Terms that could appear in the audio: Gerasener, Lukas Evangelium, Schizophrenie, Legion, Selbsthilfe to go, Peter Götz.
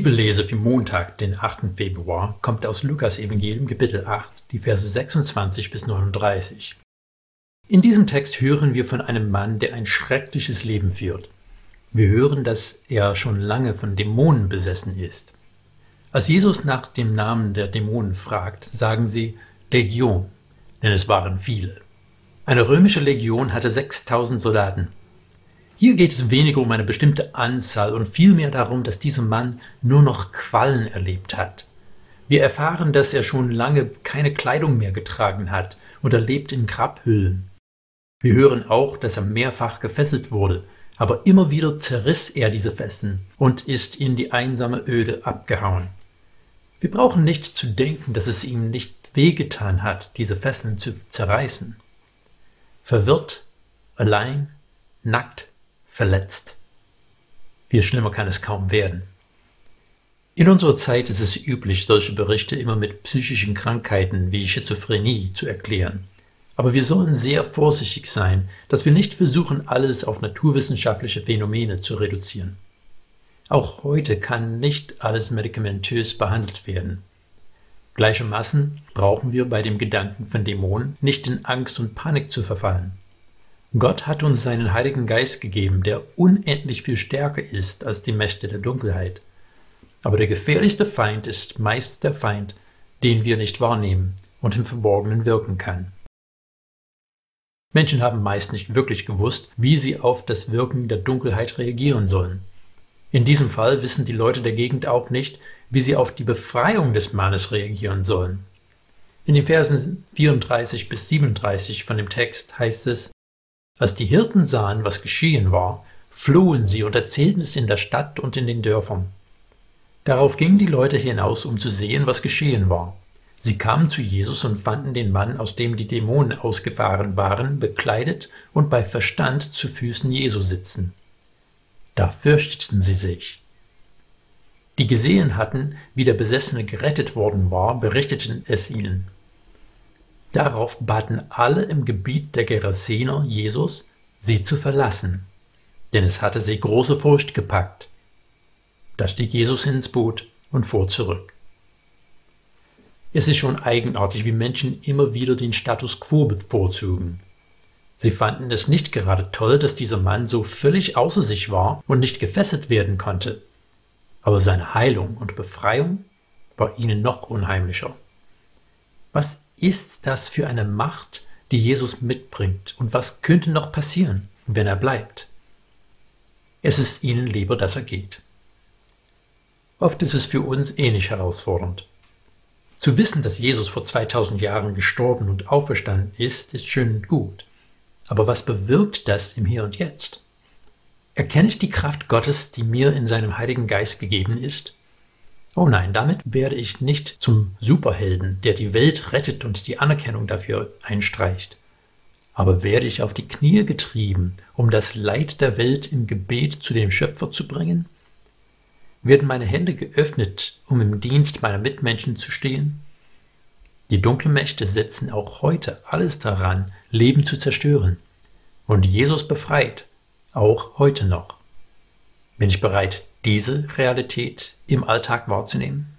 Bibellese für Montag, den 8. Februar, kommt aus Lukas Evangelium Kapitel 8, die Verse 26 bis 39. In diesem Text hören wir von einem Mann, der ein schreckliches Leben führt. Wir hören, dass er schon lange von Dämonen besessen ist. Als Jesus nach dem Namen der Dämonen fragt, sagen sie Legion, denn es waren viele. Eine römische Legion hatte 6000 Soldaten. Hier geht es weniger um eine bestimmte Anzahl und vielmehr darum, dass dieser Mann nur noch Qualen erlebt hat. Wir erfahren, dass er schon lange keine Kleidung mehr getragen hat oder lebt in Grabhüllen. Wir hören auch, dass er mehrfach gefesselt wurde, aber immer wieder zerriss er diese Fesseln und ist in die einsame Öde abgehauen. Wir brauchen nicht zu denken, dass es ihm nicht wehgetan hat, diese Fesseln zu zerreißen. Verwirrt, allein, nackt, verletzt. Viel schlimmer kann es kaum werden. In unserer Zeit ist es üblich, solche Berichte immer mit psychischen Krankheiten wie Schizophrenie zu erklären. Aber wir sollen sehr vorsichtig sein, dass wir nicht versuchen, alles auf naturwissenschaftliche Phänomene zu reduzieren. Auch heute kann nicht alles medikamentös behandelt werden. Gleichermaßen brauchen wir bei dem Gedanken von Dämonen nicht in Angst und Panik zu verfallen. Gott hat uns seinen Heiligen Geist gegeben, der unendlich viel stärker ist als die Mächte der Dunkelheit. Aber der gefährlichste Feind ist meist der Feind, den wir nicht wahrnehmen und im Verborgenen wirken kann. Menschen haben meist nicht wirklich gewusst, wie sie auf das Wirken der Dunkelheit reagieren sollen. In diesem Fall wissen die Leute der Gegend auch nicht, wie sie auf die Befreiung des Mannes reagieren sollen. In den Versen 34 bis 37 von dem Text heißt es: Als die Hirten sahen, was geschehen war, flohen sie und erzählten es in der Stadt und in den Dörfern. Darauf gingen die Leute hinaus, um zu sehen, was geschehen war. Sie kamen zu Jesus und fanden den Mann, aus dem die Dämonen ausgefahren waren, bekleidet und bei Verstand zu Füßen Jesu sitzen. Da fürchteten sie sich. Die gesehen hatten, wie der Besessene gerettet worden war, berichteten es ihnen. Darauf baten alle im Gebiet der Gerasener Jesus, sie zu verlassen, denn es hatte sie große Furcht gepackt. Da stieg Jesus ins Boot und fuhr zurück. Es ist schon eigenartig, wie Menschen immer wieder den Status quo bevorzugen. Sie fanden es nicht gerade toll, dass dieser Mann so völlig außer sich war und nicht gefesselt werden konnte. Aber seine Heilung und Befreiung war ihnen noch unheimlicher. Was ist das für eine Macht, die Jesus mitbringt, und was könnte noch passieren, wenn er bleibt? Es ist ihnen lieber, dass er geht. Oft ist es für uns ähnlich herausfordernd. Zu wissen, dass Jesus vor 2000 Jahren gestorben und auferstanden ist, ist schön und gut. Aber was bewirkt das im Hier und Jetzt? Erkenne ich die Kraft Gottes, die mir in seinem Heiligen Geist gegeben ist? Oh nein, damit werde ich nicht zum Superhelden, der die Welt rettet und die Anerkennung dafür einstreicht. Aber werde ich auf die Knie getrieben, um das Leid der Welt im Gebet zu dem Schöpfer zu bringen? Werden meine Hände geöffnet, um im Dienst meiner Mitmenschen zu stehen? Die dunklen Mächte setzen auch heute alles daran, Leben zu zerstören. Und Jesus befreit, auch heute noch. Bin ich bereit, diese Realität im Alltag wahrzunehmen?